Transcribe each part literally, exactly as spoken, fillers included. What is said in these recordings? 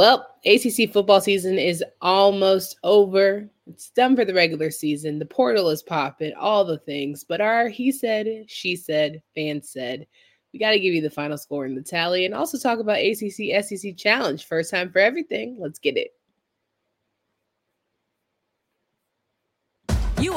Well, A C C football season is almost over. It's done for the regular season. The portal is popping, all the things. But our he said, she said, fans said, we got to give you the final score and the tally and also talk about A C C S E C Challenge. First time for everything. Let's get it. You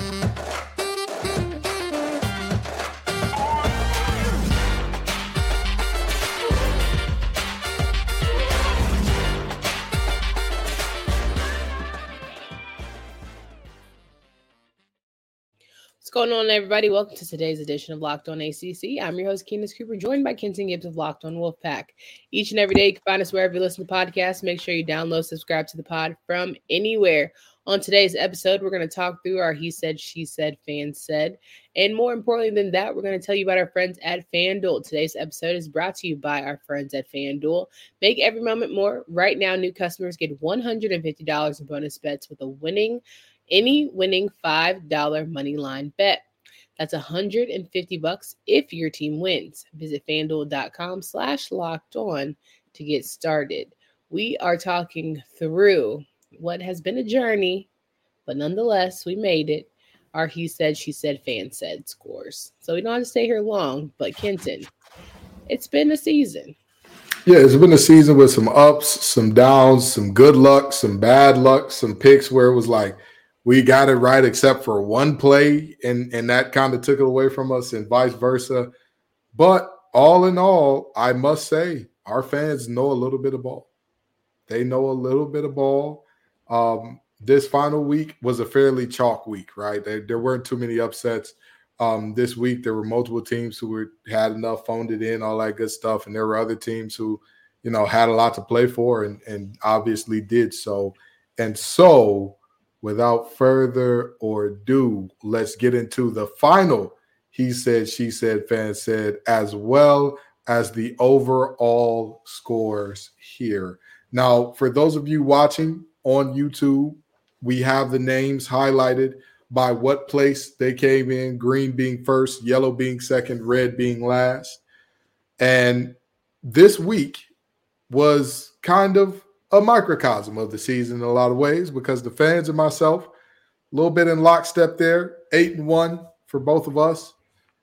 What's going on, everybody? Welcome to today's edition of Locked On A C C. I'm your host, Candace Cooper, joined by Kenton Gibbs of Locked On Wolfpack. Each and every day, you can find us wherever you listen to podcasts. Make sure you download, subscribe to the pod from anywhere. On today's episode, we're going to talk through our he said, she said, fans said. And more importantly than that, we're going to tell you about our friends at FanDuel. Today's episode is brought to you by our friends at FanDuel. Make every moment more. Right now, new customers get one hundred fifty dollars in bonus bets with a winning Any winning five dollar moneyline bet. That's one hundred fifty bucks if your team wins. Visit FanDuel.com slash locked on to get started. We are talking through what has been a journey, but nonetheless, we made it. Our he said, she said, fan said scores. So we don't have to stay here long, but Kenton, it's been a season. Yeah, it's been a season with some ups, some downs, some good luck, some bad luck, some picks where it was like, we got it right except for one play, and, and that kind of took it away from us and vice versa. But all in all, I must say, our fans know a little bit of ball. They know a little bit of ball. Um, this final week was a fairly chalk week, right? There, there weren't too many upsets um, this week. There were multiple teams who were, had enough, phoned it in, all that good stuff, and there were other teams who, you know, had a lot to play for and, and obviously did so. And so – without further ado, let's get into the final he said, she said, fan said, as well as the overall scores here. Now, for those of you watching on YouTube, we have the names highlighted by what place they came in, green being first, yellow being second, red being last. And this week was kind of a microcosm of the season in a lot of ways because the fans and myself, a little bit in lockstep there, eight and one for both of us.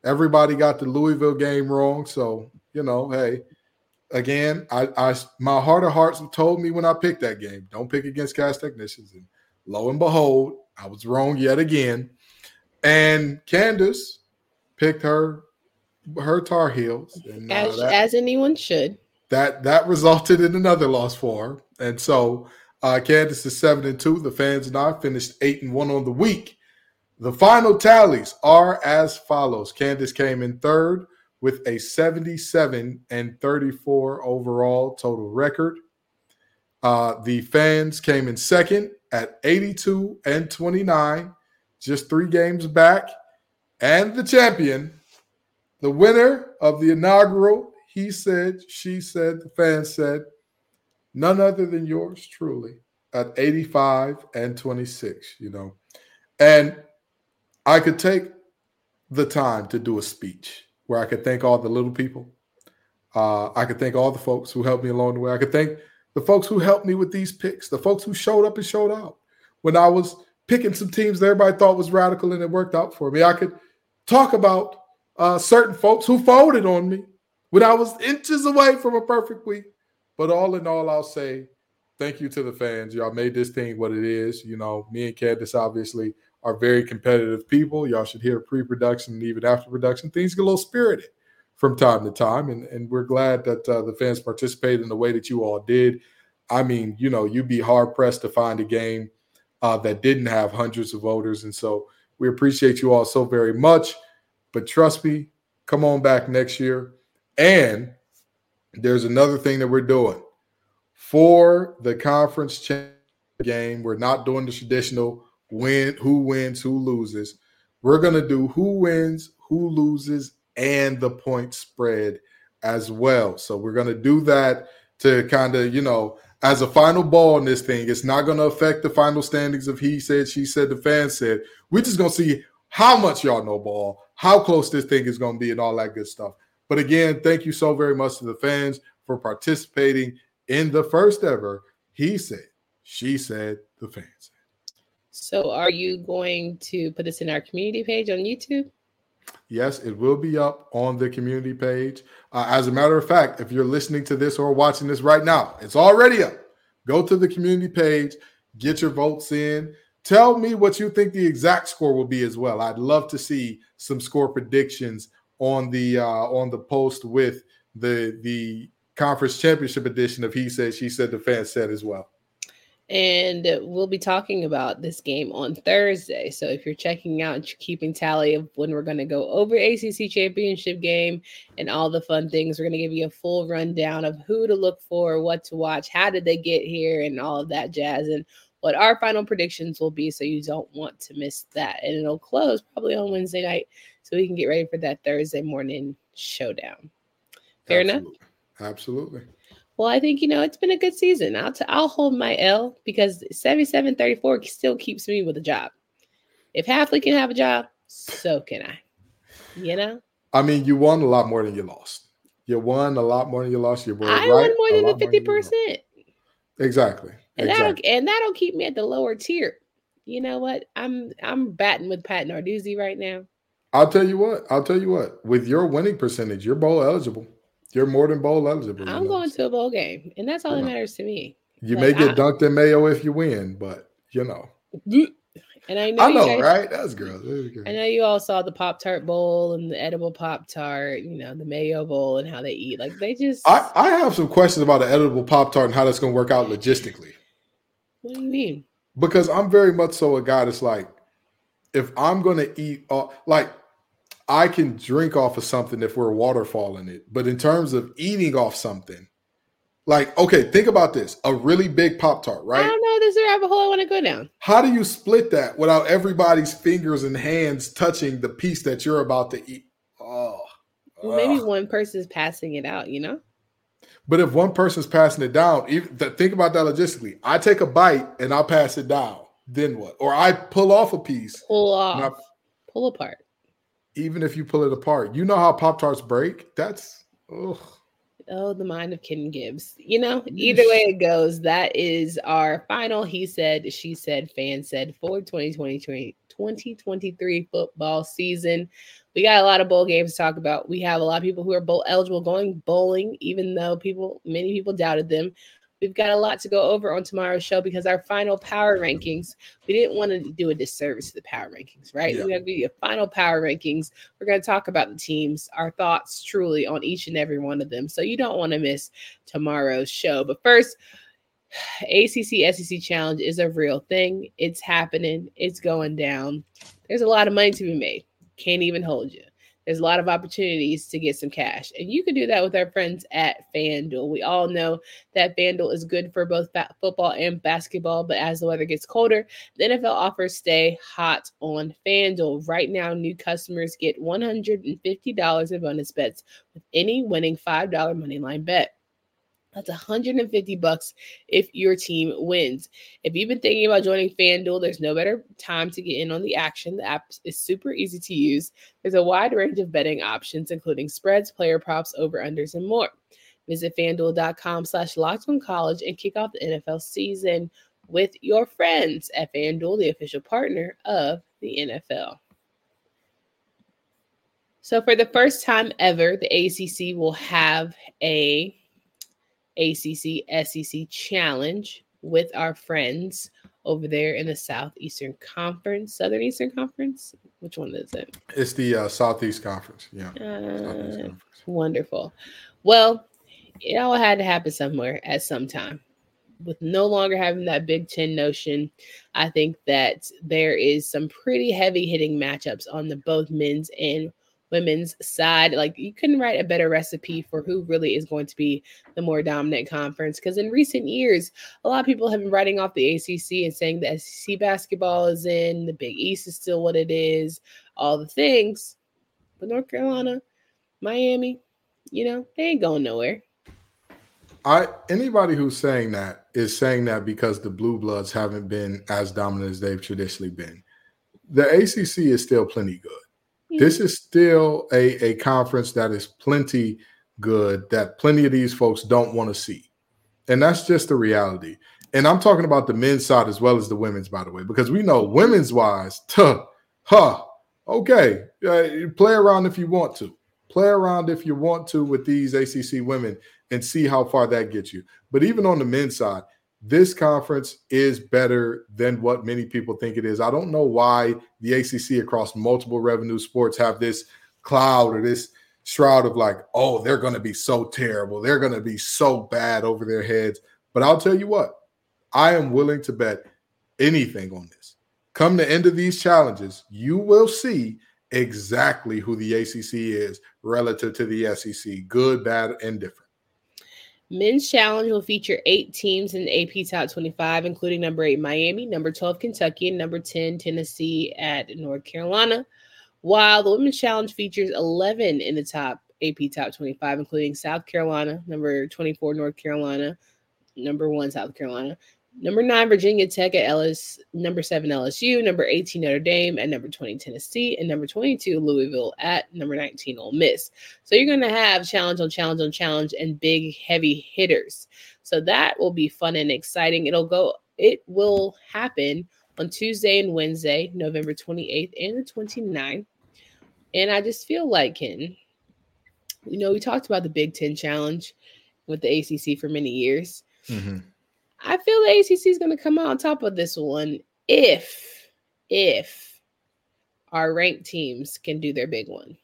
Everybody got the Louisville game wrong. So, you know, hey, again, I, I my heart of hearts told me when I picked that game, don't pick against Cast Technicians. And lo and behold, I was wrong yet again. And Candace picked her, her Tar Heels. And, uh, as, that, as anyone should. That that resulted in another loss for her. And so uh, Candace is seven and two. The fans and I finished eight and one on the week. The final tallies are as follows. Candace came in third with a seventy-seven and thirty-four overall total record. Uh, the fans came in second at eighty-two and twenty-nine, just three games back. And the champion, the winner of the inaugural, he said, she said, the fans said, none other than yours truly at eighty-five and twenty-six, you know. And I could take the time to do a speech where I could thank all the little people. Uh, I could thank all the folks who helped me along the way. I could thank the folks who helped me with these picks, the folks who showed up and showed out when I was picking some teams that everybody thought was radical and it worked out for me. I could talk about uh, certain folks who folded on me when I was inches away from a perfect week. But all in all, I'll say thank you to the fans. Y'all made this thing what it is. You know, me and Candace obviously are very competitive people. Y'all should hear pre-production and even after production. Things get a little spirited from time to time, and, and we're glad that uh, the fans participated in the way that you all did. I mean, you know, you'd be hard-pressed to find a game uh, that didn't have hundreds of voters, and so we appreciate you all so very much. But trust me, come on back next year. And there's another thing that we're doing for the conference championship game. We're not doing the traditional win, who wins, who loses. We're going to do who wins, who loses, and the point spread as well. So we're going to do that to kind of, you know, as a final ball in this thing. It's not going to affect the final standings of he said, she said, the fan said. We're just going to see how much y'all know ball, how close this thing is going to be, and all that good stuff. But again, thank you so very much to the fans for participating in the first ever He Said, She Said, the Fan Said. So are you going to put this in our community page on YouTube? Yes, it will be up on the community page. Uh, as a matter of fact, if you're listening to this or watching this right now, it's already up. Go to the community page, get your votes in. Tell me what you think the exact score will be as well. I'd love to see some score predictions on the uh, on the post with the the conference championship edition of He Said, She Said, the Fan Said as well. And we'll be talking about this game on Thursday. So if you're checking out and keeping tally of when we're going to go over A C C championship game and all the fun things, we're going to give you a full rundown of who to look for, what to watch, how did they get here, and all of that jazz, and what our final predictions will be. So you don't want to miss that. And it'll close probably on Wednesday night so we can get ready for that Thursday morning showdown. Fair Absolutely. Enough? Absolutely. Well, I think, you know, it's been a good season. I'll t- I'll hold my L because seventy-seven thirty-four still keeps me with a job. If Halfley can have a job, so can I. You know? I mean, you won a lot more than you lost. You won a lot more than you lost. You won I right, won more than the fifty percent. Than exactly. And, exactly. That'll, and that'll keep me at the lower tier. You know what? I'm I'm batting with Pat Narduzzi right now. I'll tell you what. I'll tell you what. With your winning percentage, you're bowl eligible. You're more than bowl eligible. I'm going to a bowl game, and that's all that matters to me. You may get dunked in mayo if you win, but, you know. And I know, I know, right? That's girls. I know you all saw the Pop-Tart Bowl and the edible Pop-Tart, you know, the mayo bowl and how they eat. Like, they just. I, I have some questions about the edible Pop-Tart and how that's going to work out logistically. What do you mean? Because I'm very much so a guy that's like, if I'm going to eat, uh, like, I can drink off of something if we're waterfalling it. But in terms of eating off something, like, okay, think about this. A really big Pop-Tart, right? I don't know. This is a rabbit hole I want to go down. How do you split that without everybody's fingers and hands touching the piece that you're about to eat? Oh, well, maybe oh. one person's passing it out, you know? But if one person's passing it down, even, think about that logistically. I take a bite and I'll pass it down. Then what? Or I pull off a piece. Pull off. I, pull apart. Even if you pull it apart, you know how Pop-Tarts break? That's, ugh. Oh, the mind of Kenton Gibbs. You know, either way it goes, that is our final He Said, She Said, Fan Said for twenty twenty-three football season. We got a lot of bowl games to talk about. We have a lot of people who are bowl eligible going bowling, even though people, many people doubted them. We've got a lot to go over on tomorrow's show because our final power rankings, we didn't want to do a disservice to the power rankings, right? Yeah. We're going to give you a final power rankings. We're going to talk about the teams, our thoughts truly on each and every one of them. So you don't want to miss tomorrow's show. But first, A C C S E C Challenge is a real thing. It's happening. It's going down. There's a lot of money to be made. Can't even hold you. There's a lot of opportunities to get some cash. And you can do that with our friends at FanDuel. We all know that FanDuel is good for both fa- football and basketball. But as the weather gets colder, the N F L offers stay hot on FanDuel. Right now, new customers get one hundred fifty dollars in bonus bets with any winning five dollar moneyline bet. That's one hundred fifty bucks if your team wins. If you've been thinking about joining FanDuel, there's no better time to get in on the action. The app is super easy to use. There's a wide range of betting options, including spreads, player props, over-unders, and more. Visit FanDuel.com slash LockedOnCollege and kick off the N F L season with your friends at FanDuel, the official partner of the N F L. So for the first time ever, the A C C will have a A C C S E C Challenge with our friends over there in the Southeastern Conference, Southern Eastern Conference. Which one is it? It's the uh, Southeast Conference. Yeah. Uh, Southeast Conference. Wonderful. Well, it all had to happen somewhere at some time. With no longer having that Big Ten notion, I think that there is some pretty heavy hitting matchups on the both men's and women's side. Like, you couldn't write a better recipe for who really is going to be the more dominant conference, because in recent years a lot of people have been writing off the A C C and saying the S E C basketball is in, the Big East is still what it is, all the things, but North Carolina, Miami, you know, they ain't going nowhere. I anybody who's saying that is saying that because the Blue Bloods haven't been as dominant as they've traditionally been. The A C C is still plenty good. Mm-hmm. This is still a, a conference that is plenty good, that plenty of these folks don't want to see. And that's just the reality. And I'm talking about the men's side as well as the women's, by the way, because we know women's-wise, tuh, huh, okay, uh, play around if you want to. Play around if you want to with these A C C women and see how far that gets you. But even on the men's side, this conference is better than what many people think it is. I don't know why the A C C across multiple revenue sports have this cloud or this shroud of like, oh, they're going to be so terrible. They're going to be so bad over their heads. But I'll tell you what, I am willing to bet anything on this. Come the end of these challenges, you will see exactly who the A C C is relative to the S E C, good, bad, and different. Men's Challenge will feature eight teams in the A P Top twenty-five, including number eight, Miami, number twelve, Kentucky, and number ten, Tennessee at North Carolina, while the Women's Challenge features eleven in the top A P Top twenty-five, including South Carolina, number twenty-four, North Carolina, number one, South Carolina, number nine, Virginia Tech at Ellis, number seven, L S U, number eighteen, Notre Dame, at number twenty, Tennessee, and number twenty-two, Louisville, at number nineteen, Ole Miss. So you're going to have challenge on challenge on challenge and big, heavy hitters. So that will be fun and exciting. It'll go, it will happen on Tuesday and Wednesday, November twenty-eighth and the twenty-ninth. And I just feel like, Kenton, you know, we talked about the Big Ten Challenge with the A C C for many years. Mm-hmm. I feel the A C C is going to come out on top of this one if, if our ranked teams can do their big one.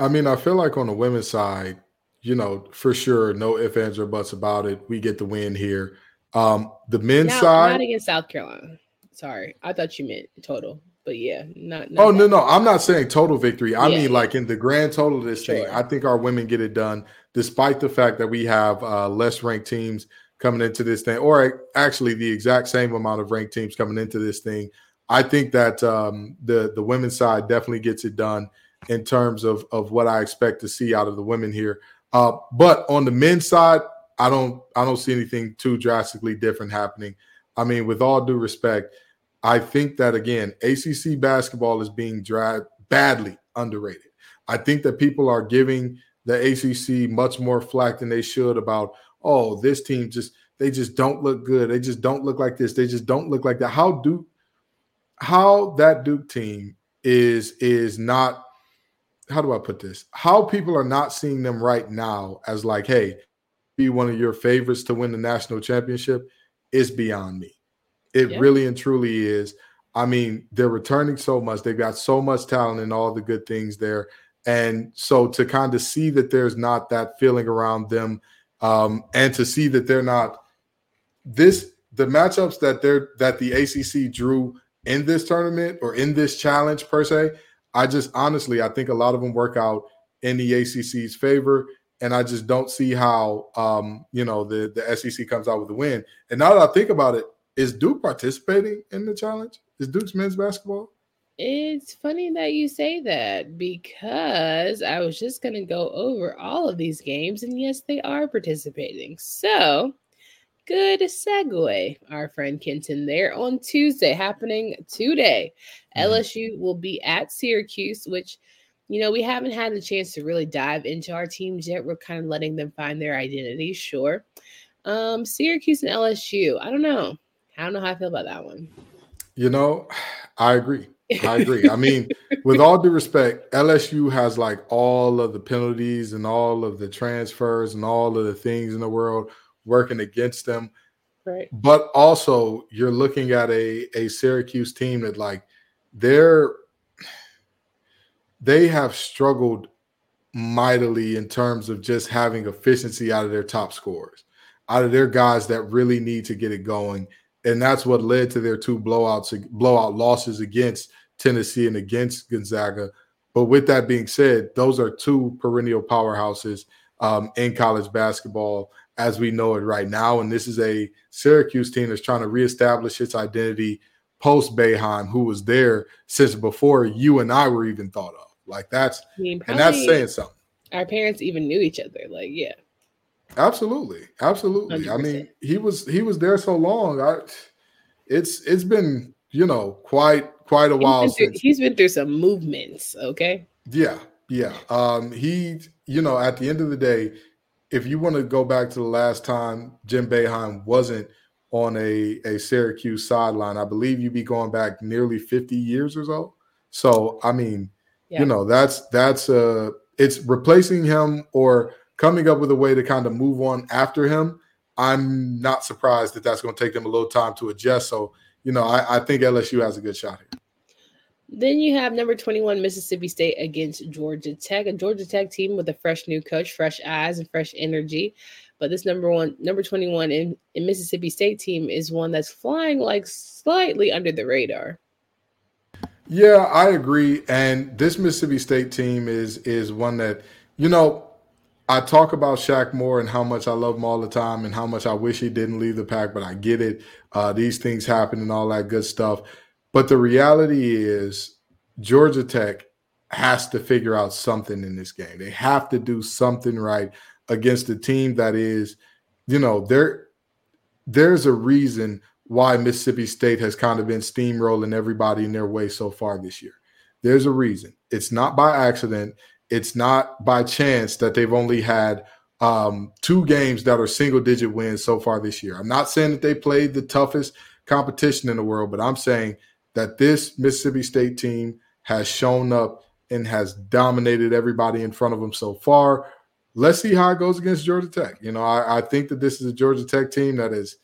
I mean, I feel like on the women's side, you know, for sure, no ifs, ands, or buts about it. We get the win here. Um, the men's now, side. Not against South Carolina. Sorry. I thought you meant total. But, yeah, not, not – Oh, no, no. I'm not saying total victory. I yeah. mean, like, in the grand total of this sure. thing, I think our women get it done, despite the fact that we have uh, less ranked teams coming into this thing, or actually the exact same amount of ranked teams coming into this thing. I think that um, the the women's side definitely gets it done in terms of, of what I expect to see out of the women here. Uh, but on the men's side, I don't I don't see anything too drastically different happening. I mean, with all due respect, I think that, again, A C C basketball is being dra- badly underrated. I think that people are giving the A C C much more flack than they should about, oh, this team just – they just don't look good. They just don't look like this. They just don't look like that. How Duke – how that Duke team is is not – how do I put this? How people are not seeing them right now as like, hey, be one of your favorites to win the national championship is beyond me. It yeah. really and truly is. I mean, they're returning so much. They've got so much talent and all the good things there. And so to kind of see that there's not that feeling around them – Um, and to see that they're not this, the matchups that they're that the A C C drew in this tournament or in this challenge per se, I just honestly, I think a lot of them work out in the A C C's favor. And I just don't see how, um, you know, the, the S E C comes out with a win. And now that I think about it, is Duke participating in the challenge? Is Duke's men's basketball? It's funny that you say that because I was just going to go over all of these games, and yes, they are participating. So, good segue, our friend Kenton there on Tuesday, happening today. Mm-hmm. L S U will be at Syracuse, which, you know, we haven't had a chance to really dive into our teams yet. We're kind of letting them find their identity, sure. Um, Syracuse and L S U, I don't know. I don't know how I feel about that one. You know, I agree. I agree. I mean, with all due respect, L S U has like all of the penalties and all of the transfers and all of the things in the world working against them. Right. But also you're looking at a, a Syracuse team that like they're they have struggled mightily in terms of just having efficiency out of their top scorers, out of their guys that really need to get it going. And that's what led to their two blowouts, blowout losses against Tennessee and against Gonzaga. But with that being said, those are two perennial powerhouses um, in college basketball as we know it right now. And this is a Syracuse team that's trying to reestablish its identity post Boeheim, who was there since before you and I were even thought of. Like that's I mean, and that's saying something. Our parents even knew each other. Like, yeah. Absolutely, absolutely. one hundred percent. I mean, he was he was there so long. I, it's it's been you know quite quite a he's while. Been through, since, he's been through some movements. Okay. Yeah, yeah. Um, he, you know, at the end of the day, if you want to go back to the last time Jim Boeheim wasn't on a a Syracuse sideline, I believe you'd be going back nearly fifty years or so. So I mean, yeah. you know, that's that's a it's replacing him or coming up with a way to kind of move on after him. I'm not surprised that that's going to take them a little time to adjust. So, you know, I, I think L S U has a good shot here. Then you have number twenty-one, Mississippi State against Georgia Tech, a Georgia Tech team with a fresh new coach, fresh eyes and fresh energy. But this number one, number twenty-one in, in Mississippi State team is one that's flying like slightly under the radar. Yeah, I agree. And this Mississippi State team is is one that, you know, I talk about Shaq Moore and how much I love him all the time and how much I wish he didn't leave the pack, but I get it. Uh, these things happen and all that good stuff. But the reality is Georgia Tech has to figure out something in this game. They have to do something right against a team that is, you know, there. there's a reason why Mississippi State has kind of been steamrolling everybody in their way so far this year. There's a reason. It's not by accident. It's not by chance that they've only had um, two games that are single-digit wins so far this year. I'm not saying that they played the toughest competition in the world, but I'm saying that this Mississippi State team has shown up and has dominated everybody in front of them so far. Let's see how it goes against Georgia Tech. You know, I, I think that this is a Georgia Tech team that is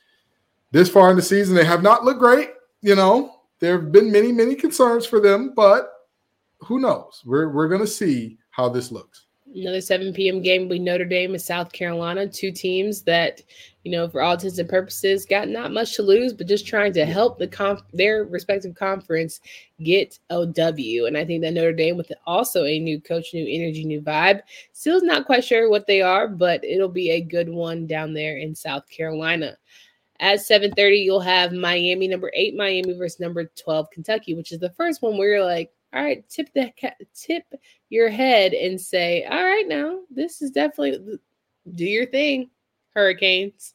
this far in the season. They have not looked great. You know, there have been many, many concerns for them, but who knows? We're, we're going to see how this looks. Another seven p.m. game with Notre Dame and South Carolina, two teams that, you know, for all intents and purposes, got not much to lose, but just trying to help the conf- their respective conference get a W. And I think that Notre Dame, with also a new coach, new energy, new vibe, still not quite sure what they are, but it'll be a good one down there in South Carolina. At seven thirty, you'll have Miami, number eight Miami versus number twelve Kentucky, which is the first one where you're like, all right, tip the tip your head and say, all right, now this is definitely do your thing, Hurricanes.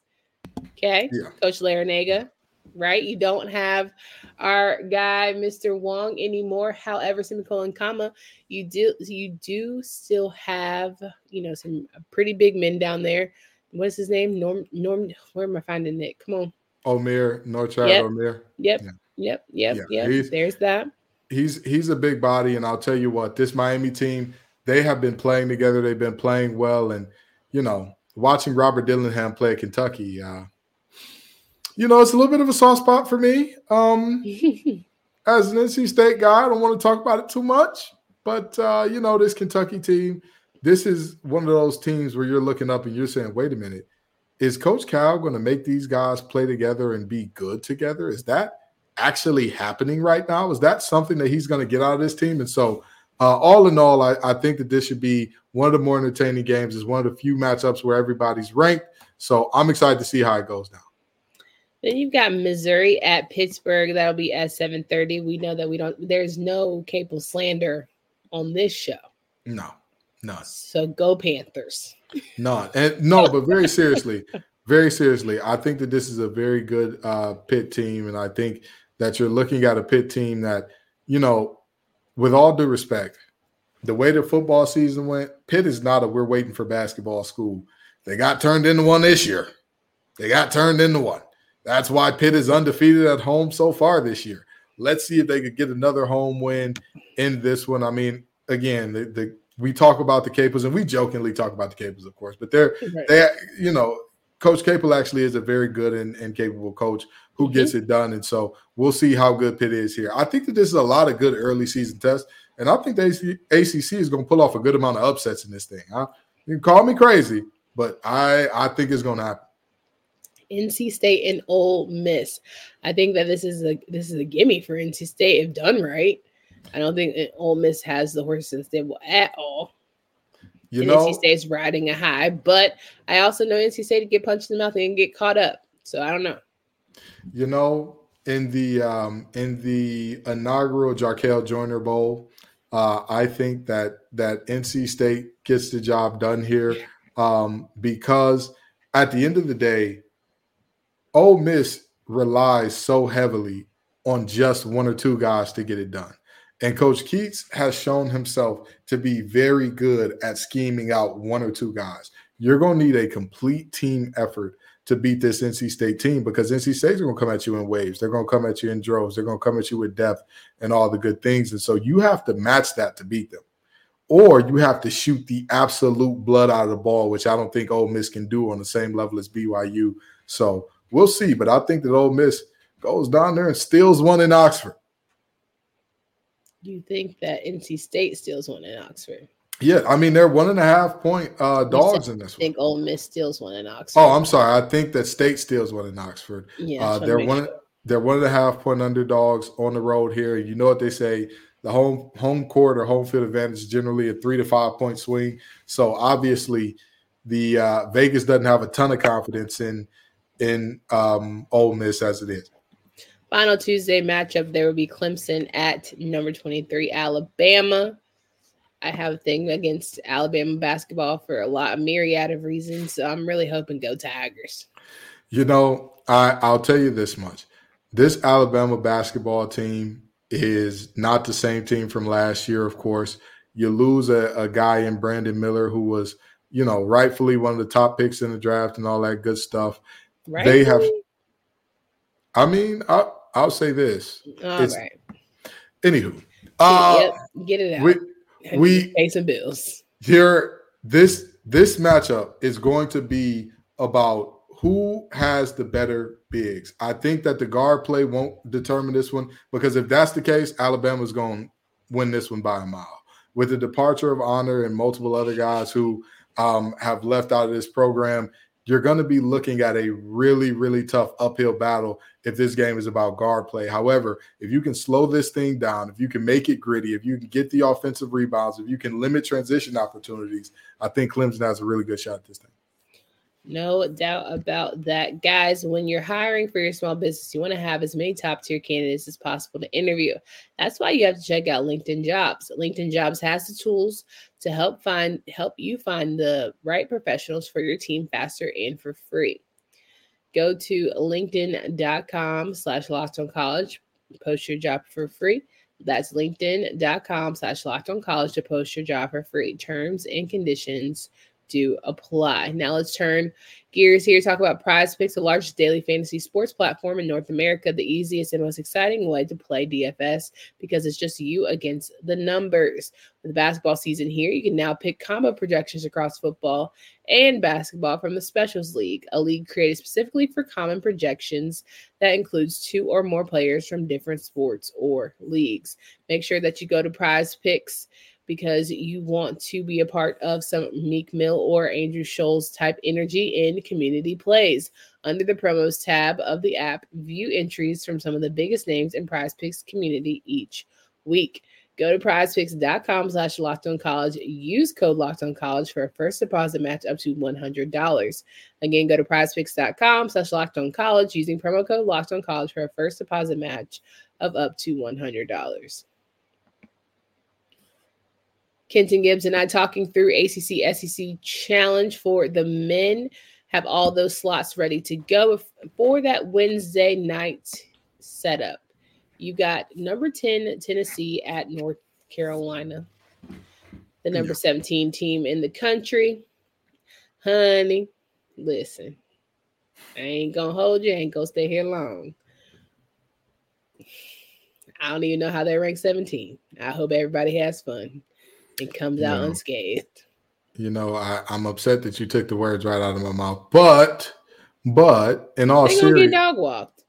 Okay, yeah. Coach Larinaga, right? You don't have our guy, Mister Wong, anymore. However, semicolon comma, you do you do still have you know some pretty big men down there. What's his name? Norm Norm. Where am I finding it? Come on, Omer, Norchad yep. Omer. Yep, yeah. yep, yep, yeah. yep. There's that. He's he's a big body, and I'll tell you what, this Miami team, they have been playing together. They've been playing well, and, you know, watching Robert Dillingham play at Kentucky, uh, you know, it's a little bit of a soft spot for me. Um, as an N C State guy, I don't want to talk about it too much, but, uh, you know, this Kentucky team, this is one of those teams where you're looking up and you're saying, wait a minute, is Coach Cal going to make these guys play together and be good together? Is that actually happening right now? Is that something that he's going to get out of this team? And so uh, all in all, I, I think that this should be one of the more entertaining games. It's one of the few matchups where everybody's ranked. So I'm excited to see how it goes now. Then you've got Missouri at Pittsburgh. That'll be at seven thirty. We know that we don't, there's no Capel slander on this show. No, none. So go Panthers. None. And no, but very seriously, very seriously, I think that this is a very good uh, Pitt team. And I think that you're looking at a Pitt team that, you know, with all due respect, the way the football season went, Pitt is not a we're waiting for basketball school. They got turned into one this year. They got turned into one. That's why Pitt is undefeated at home so far this year. Let's see if they could get another home win in this one. I mean, again, the, the we talk about the Capels, and we jokingly talk about the Capels, of course, but they're right. they, you know, Coach Capel actually is a very good and, and capable coach who gets mm-hmm. it done. And so we'll see how good Pitt is here. I think that this is a lot of good early season tests. And I think the A C C is going to pull off a good amount of upsets in this thing. Huh? You can call me crazy, but I, I think it's going to happen. N C State and Ole Miss. I think that this is a this is a gimme for N C State if done right. I don't think Ole Miss has the horses in the stable at all. You know, N C State's riding a high, but I also know N C State to get punched in the mouth and get caught up. So I don't know. You know, in the um, in the inaugural Jarquel Joiner Bowl, uh, I think that that N C State gets the job done here um, because at the end of the day, Ole Miss relies so heavily on just one or two guys to get it done. And Coach Keats has shown himself to be very good at scheming out one or two guys. You're going to need a complete team effort to beat this N C State team, because N C State's going to come at you in waves. They're going to come at you in droves. They're going to come at you with depth and all the good things. And so you have to match that to beat them. Or you have to shoot the absolute blood out of the ball, which I don't think Ole Miss can do on the same level as B Y U. So we'll see. But I think that Ole Miss goes down there and steals one in Oxford. You think that N C State steals one in Oxford? Yeah, I mean, they're one and a half point uh, dogs in this one. I think Ole Miss steals one in Oxford. Oh, I'm sorry. I think that State steals one in Oxford. Yeah, uh, they're one. Sure. They're one and a half point underdogs on the road here. You know what they say. The home home court or home field advantage is generally a three to five point swing. So obviously, the uh, Vegas doesn't have a ton of confidence in in um, Ole Miss as it is. Final Tuesday matchup, there will be Clemson at number twenty-three Alabama. I have a thing against Alabama basketball for a lot, a myriad of reasons. So I'm really hoping go Tigers. You know, I, I'll tell you this much: this Alabama basketball team is not the same team from last year, of course. You lose a, a guy in Brandon Miller who was, you know, rightfully one of the top picks in the draft and all that good stuff. Right. They have – I mean, I, I'll say this. All it's, right. Anywho. Uh, yep, get it out. We, we pay some bills. Here, this, this matchup is going to be about – who has the better bigs? I think that the guard play won't determine this one, because if that's the case, Alabama's going to win this one by a mile. With the departure of Honor and multiple other guys who um, have left out of this program, you're going to be looking at a really, really tough uphill battle if this game is about guard play. However, if you can slow this thing down, if you can make it gritty, if you can get the offensive rebounds, if you can limit transition opportunities, I think Clemson has a really good shot at this thing. No doubt about that. Guys, when you're hiring for your small business, you want to have as many top-tier candidates as possible to interview. That's why you have to check out LinkedIn Jobs. LinkedIn Jobs has the tools to help find help you find the right professionals for your team faster and for free. Go to linkedin.com slash locked on college. Post your job for free. That's linkedin.com slash locked on college to post your job for free. Terms and conditions do apply. Now let's turn gears here. Talk about Prize Picks, the largest daily fantasy sports platform in North America, the easiest and most exciting way to play D F S, because it's just you against the numbers. With the basketball season here, you can now pick combo projections across football and basketball from the Specials League, a league created specifically for common projections that includes two or more players from different sports or leagues. Make sure that you go to Prize Picks, because you want to be a part of some Meek Mill or Andrew Scholes type energy in community plays. Under the promos tab of the app, view entries from some of the biggest names in PrizePicks community each week. Go to prizepicks.com slash lockedoncollege. Use code lockedoncollege for a first deposit match up to one hundred dollars. Again, go to prizepicks.com slash lockedoncollege using promo code lockedoncollege for a first deposit match of up to one hundred dollars. Kenton Gibbs and I talking through A C C S E C Challenge for the men. Have all those slots ready to go for that Wednesday night setup. You got number ten, Tennessee at North Carolina, the number seventeen team in the country. Honey, listen, I ain't going to hold you. I ain't going to stay here long. I don't even know how they rank seventeen. I hope everybody has fun. It comes out you know, unscathed. You know, I, I'm upset that you took the words right out of my mouth. But, but in all seriousness, dog walked.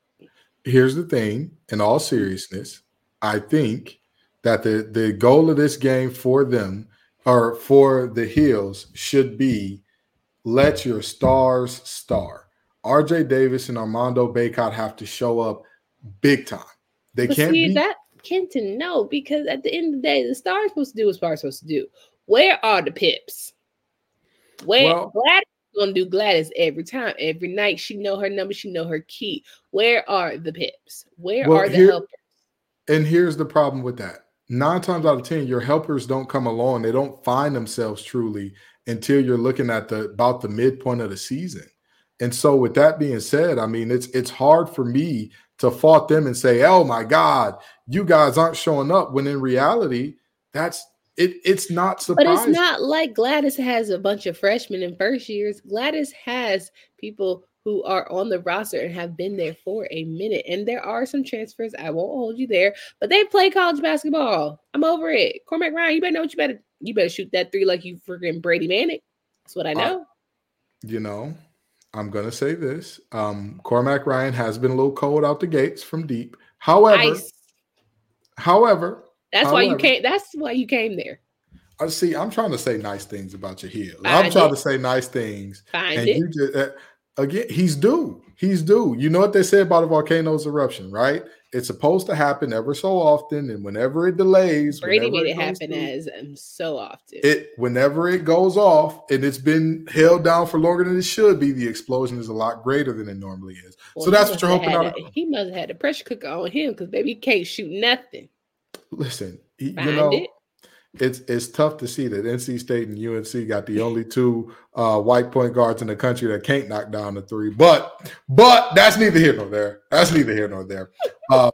Here's the thing. In all seriousness, I think that the, the goal of this game for them, or for the Heels, should be let your stars star. R J. Davis and Armando Bacot have to show up big time. They but can't see be- that. Kenton, no, because at the end of the day, the stars supposed to do what stars supposed to do. Where are the pips? Where well, Gladys is gonna do Gladys every time, every night. She know her number, she know her key. Where are the pips? Where well, are the here, helpers? And here's the problem with that. Nine times out of ten, your helpers don't come along. They don't find themselves truly until you're looking at the about the midpoint of the season. And so with that being said, I mean, it's it's hard for me to fault them and say, oh, my God, you guys aren't showing up, when in reality, that's it. It's not surprising. But it's not like Gladys has a bunch of freshmen and first years. Gladys has people who are on the roster and have been there for a minute. And there are some transfers. I won't hold you there, but they play college basketball. I'm over it. Cormac Ryan, you better know what you better. You better shoot that three like you freaking Brady Mannick. That's what I know. I, you know, I'm going to say this. Um, Cormac Ryan has been a little cold out the gates from deep. However, Ice. however, that's however, why you came. That's why you came there. I see. I'm trying to say nice things about your heels. Find I'm it. trying to say nice things. Find and it. You just, uh, again, he's due. He's due. You know what they say about a volcano's eruption, right? It's supposed to happen ever so often, and whenever it delays, Brady made it, it happen through, as um, so often. It whenever it goes off, and it's been held down for longer than it should be, the explosion is a lot greater than it normally is. Well, so that's what you're hoping. Out. A, he must have had a pressure cooker on him, because baby, he can't shoot nothing. Listen, he, you know, it. it's it's tough to see that N C State and U N C got the only two uh, white point guards in the country that can't knock down the three. But but that's neither here nor there. That's neither here nor there. Uh,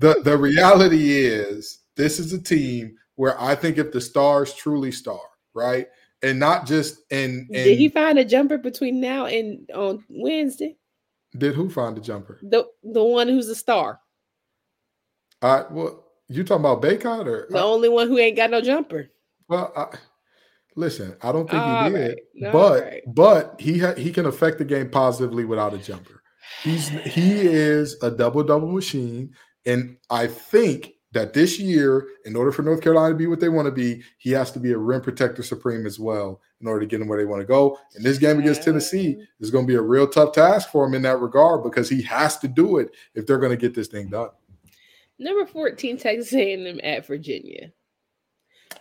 the, the reality is, this is a team where I think if the stars truly star, right, and not just in, in – Did he find a jumper between now and on Wednesday? Did who find a jumper? The the one who's a star. I well, you talking about Bacot or – The I, only one who ain't got no jumper. Well, I, listen, I don't think All he did. Right. No, but right. but he ha- he can affect the game positively without a jumper. He's he is a double-double machine, and I think that this year, in order for North Carolina to be what they want to be, he has to be a rim protector supreme as well in order to get them where they want to go. And this game against Tennessee is going to be a real tough task for him in that regard, because he has to do it if they're going to get this thing done. Number fourteen, Texas A and M at Virginia.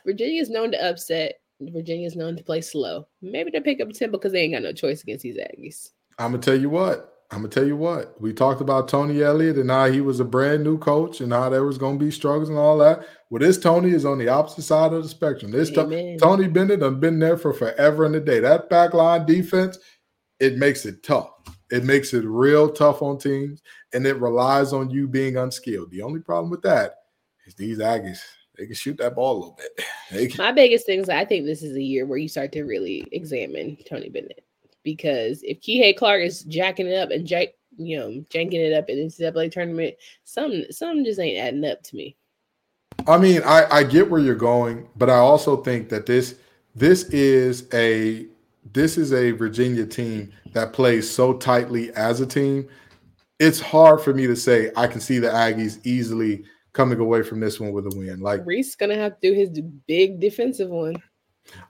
Virginia is known to upset. Virginia is known to play slow. Maybe they pick up tempo because they ain't got no choice against these Aggies. I'm going to tell you what. I'm going to tell you what. We talked about Tony Elliott and how he was a brand-new coach and how there was going to be struggles and all that. Well, this Tony is on the opposite side of the spectrum. This t- Tony Bennett has been there for forever and a day. That backline defense, it makes it tough. It makes it real tough on teams, and it relies on you being unskilled. The only problem with that is these Aggies, they can shoot that ball a little bit. Can- My biggest thing is I think this is a year where you start to really examine Tony Bennett. Because if Kihei Clark is jacking it up and jack, you know, janking it up in the N C double A tournament, some some just ain't adding up to me. I mean, I, I get where you're going, but I also think that this this is a this is a Virginia team that plays so tightly as a team. It's hard for me to say I can see the Aggies easily coming away from this one with a win. Like Reese is gonna have to do his big defensive one.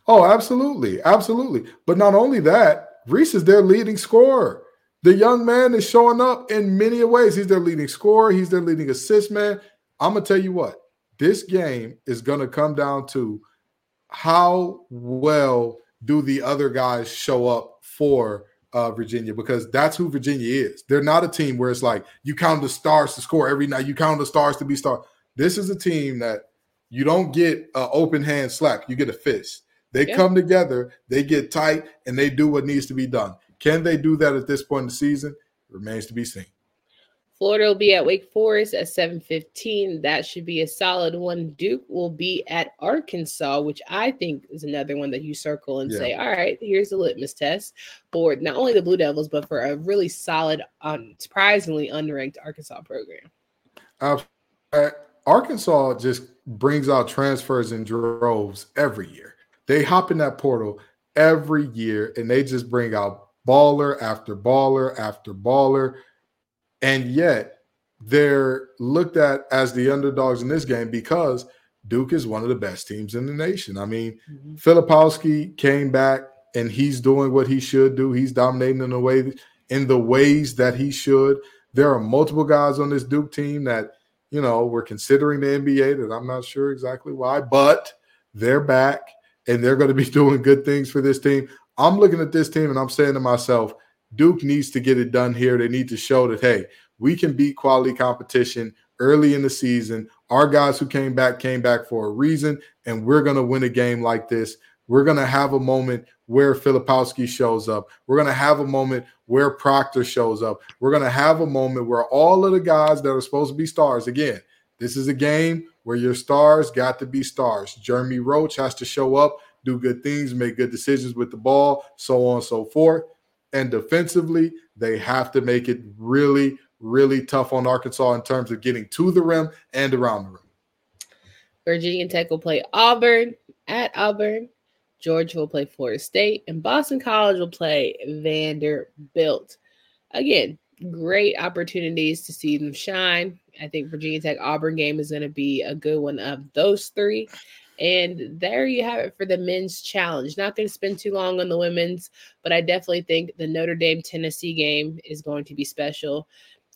Oh, absolutely, absolutely. But not only that. Reese is their leading scorer. The young man is showing up in many ways. He's their leading scorer. He's their leading assist man. I'm going to tell you what. This game is going to come down to how well do the other guys show up for uh, Virginia, because that's who Virginia is. They're not a team where it's like you count the stars to score every night. You count the stars to be star. This is a team that you don't get an open hand slap. You get a fist. They yeah. come together, they get tight, and they do what needs to be done. Can they do that at this point in the season? It remains to be seen. Florida will be at Wake Forest at seven fifteen. That should be a solid one. Duke will be at Arkansas, which I think is another one that you circle and yeah. say, all right, here's the litmus test for not only the Blue Devils, but for a really solid, um, surprisingly unranked Arkansas program. Uh, uh, Arkansas just brings out transfers in droves every year. They hop in that portal every year, and they just bring out baller after baller after baller. And yet they're looked at as the underdogs in this game because Duke is one of the best teams in the nation. I mean, mm-hmm. Filipowski came back, and he's doing what he should do. He's dominating in the way, in the ways that he should. There are multiple guys on this Duke team that, you know, we're considering the N B A that I'm not sure exactly why, but they're back. And they're going to be doing good things for this team. I'm looking at this team and I'm saying to myself, Duke needs to get it done here. They need to show that, hey, we can beat quality competition early in the season. Our guys who came back came back for a reason, and we're going to win a game like this. We're going to have a moment where Filipowski shows up. We're going to have a moment where Proctor shows up. We're going to have a moment where all of the guys that are supposed to be stars, again, this is a game where your stars got to be stars. Jeremy Roach has to show up, do good things, make good decisions with the ball, so on and so forth. And defensively, they have to make it really, really tough on Arkansas in terms of getting to the rim and around the rim. Virginia Tech will play Auburn at Auburn. Georgia will play Florida State. And Boston College will play Vanderbilt. Again, great opportunities to see them shine. I think Virginia Tech Auburn game is going to be a good one of those three. And there you have it for the men's challenge. Not going to spend too long on the women's, but I definitely think the Notre Dame-Tennessee game is going to be special.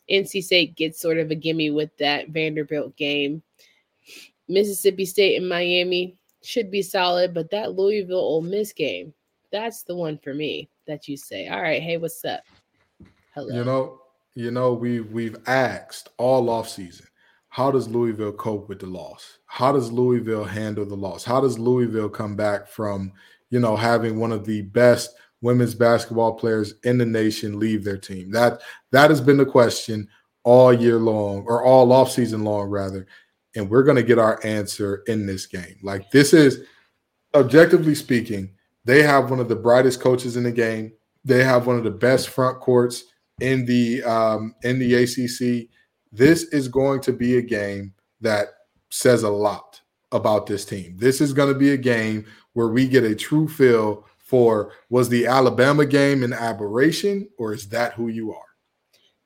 N C State gets sort of a gimme with that Vanderbilt game. Mississippi State and Miami should be solid, but that Louisville Ole Miss game, that's the one for me that you say, all right, hey, what's up? Hello. You know, you know, we've, we've asked all offseason, how does Louisville cope with the loss? How does Louisville handle the loss? How does Louisville come back from, you know, having one of the best women's basketball players in the nation leave their team? That that has been the question all year long, or all offseason long, rather. And we're going to get our answer in this game. Like, this is, objectively speaking, they have one of the brightest coaches in the game. They have one of the best front courts in the um, in the A C C. This is going to be a game that says a lot about this team. This is going to be a game where we get a true feel for, was the Alabama game an aberration, or is that who you are?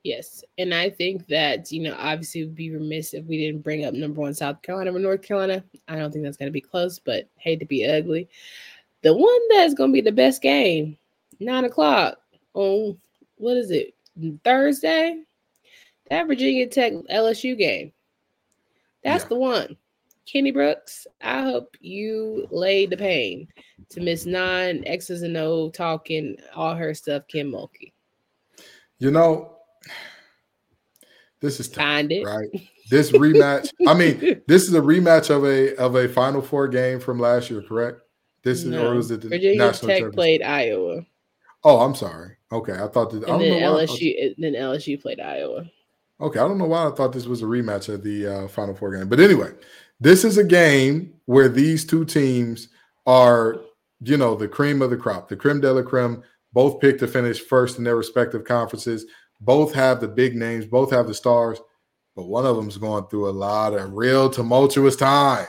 Yes, and I think that, you know, obviously it would be remiss if we didn't bring up number one South Carolina or North Carolina. I don't think that's going to be close, but hate to be ugly. The one that's going to be the best game, nine o'clock on, what is it, Thursday? That Virginia Tech L S U game, that's yeah. the one. Kenny Brooks, I hope you laid the pain to Miss Nine, X's and O talking, all her stuff, Kim Mulkey. You know, this is tough, it. right? This rematch, I mean, this is a rematch of a of a Final Four game from last year, correct? This is, no. or is it the Virginia National Tech played Iowa. Oh, I'm sorry. Okay, I thought that. And I don't then know why L S U, then L S U played Iowa. Okay, I don't know why I thought this was a rematch of the uh, Final Four game. But anyway, this is a game where these two teams are, you know, the cream of the crop, the creme de la creme, both picked to finish first in their respective conferences. Both have the big names. Both have the stars. But one of them is going through a lot of real tumultuous time.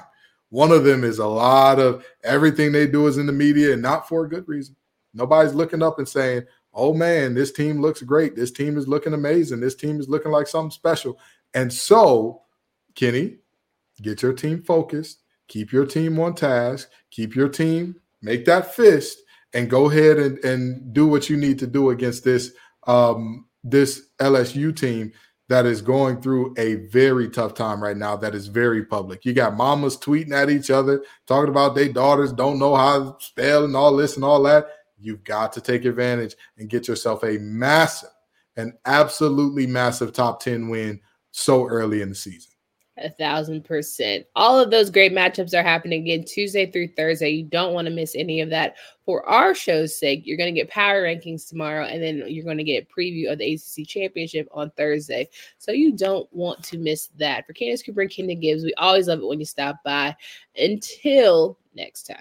One of them is a lot of everything they do is in the media, and not for a good reason. Nobody's looking up and saying, oh, man, this team looks great. This team is looking amazing. This team is looking like something special. And so, Kenny, get your team focused. Keep your team on task. Keep your team. Make that fist and go ahead and, and do what you need to do against this, um, this L S U team that is going through a very tough time right now that is very public. You got mamas tweeting at each other, talking about their daughters don't know how to spell and all this and all that. You've got to take advantage and get yourself a massive, an absolutely massive top ten win so early in the season. A thousand percent. All of those great matchups are happening again Tuesday through Thursday. You don't want to miss any of that. For our show's sake, you're going to get power rankings tomorrow, and then you're going to get a preview of the A C C Championship on Thursday. So you don't want to miss that. For Candace Cooper and Kenton Gibbs, we always love it when you stop by. Until next time.